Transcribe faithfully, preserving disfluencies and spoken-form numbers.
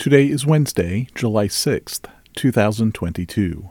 Today is Wednesday, July sixth, two thousand twenty-two.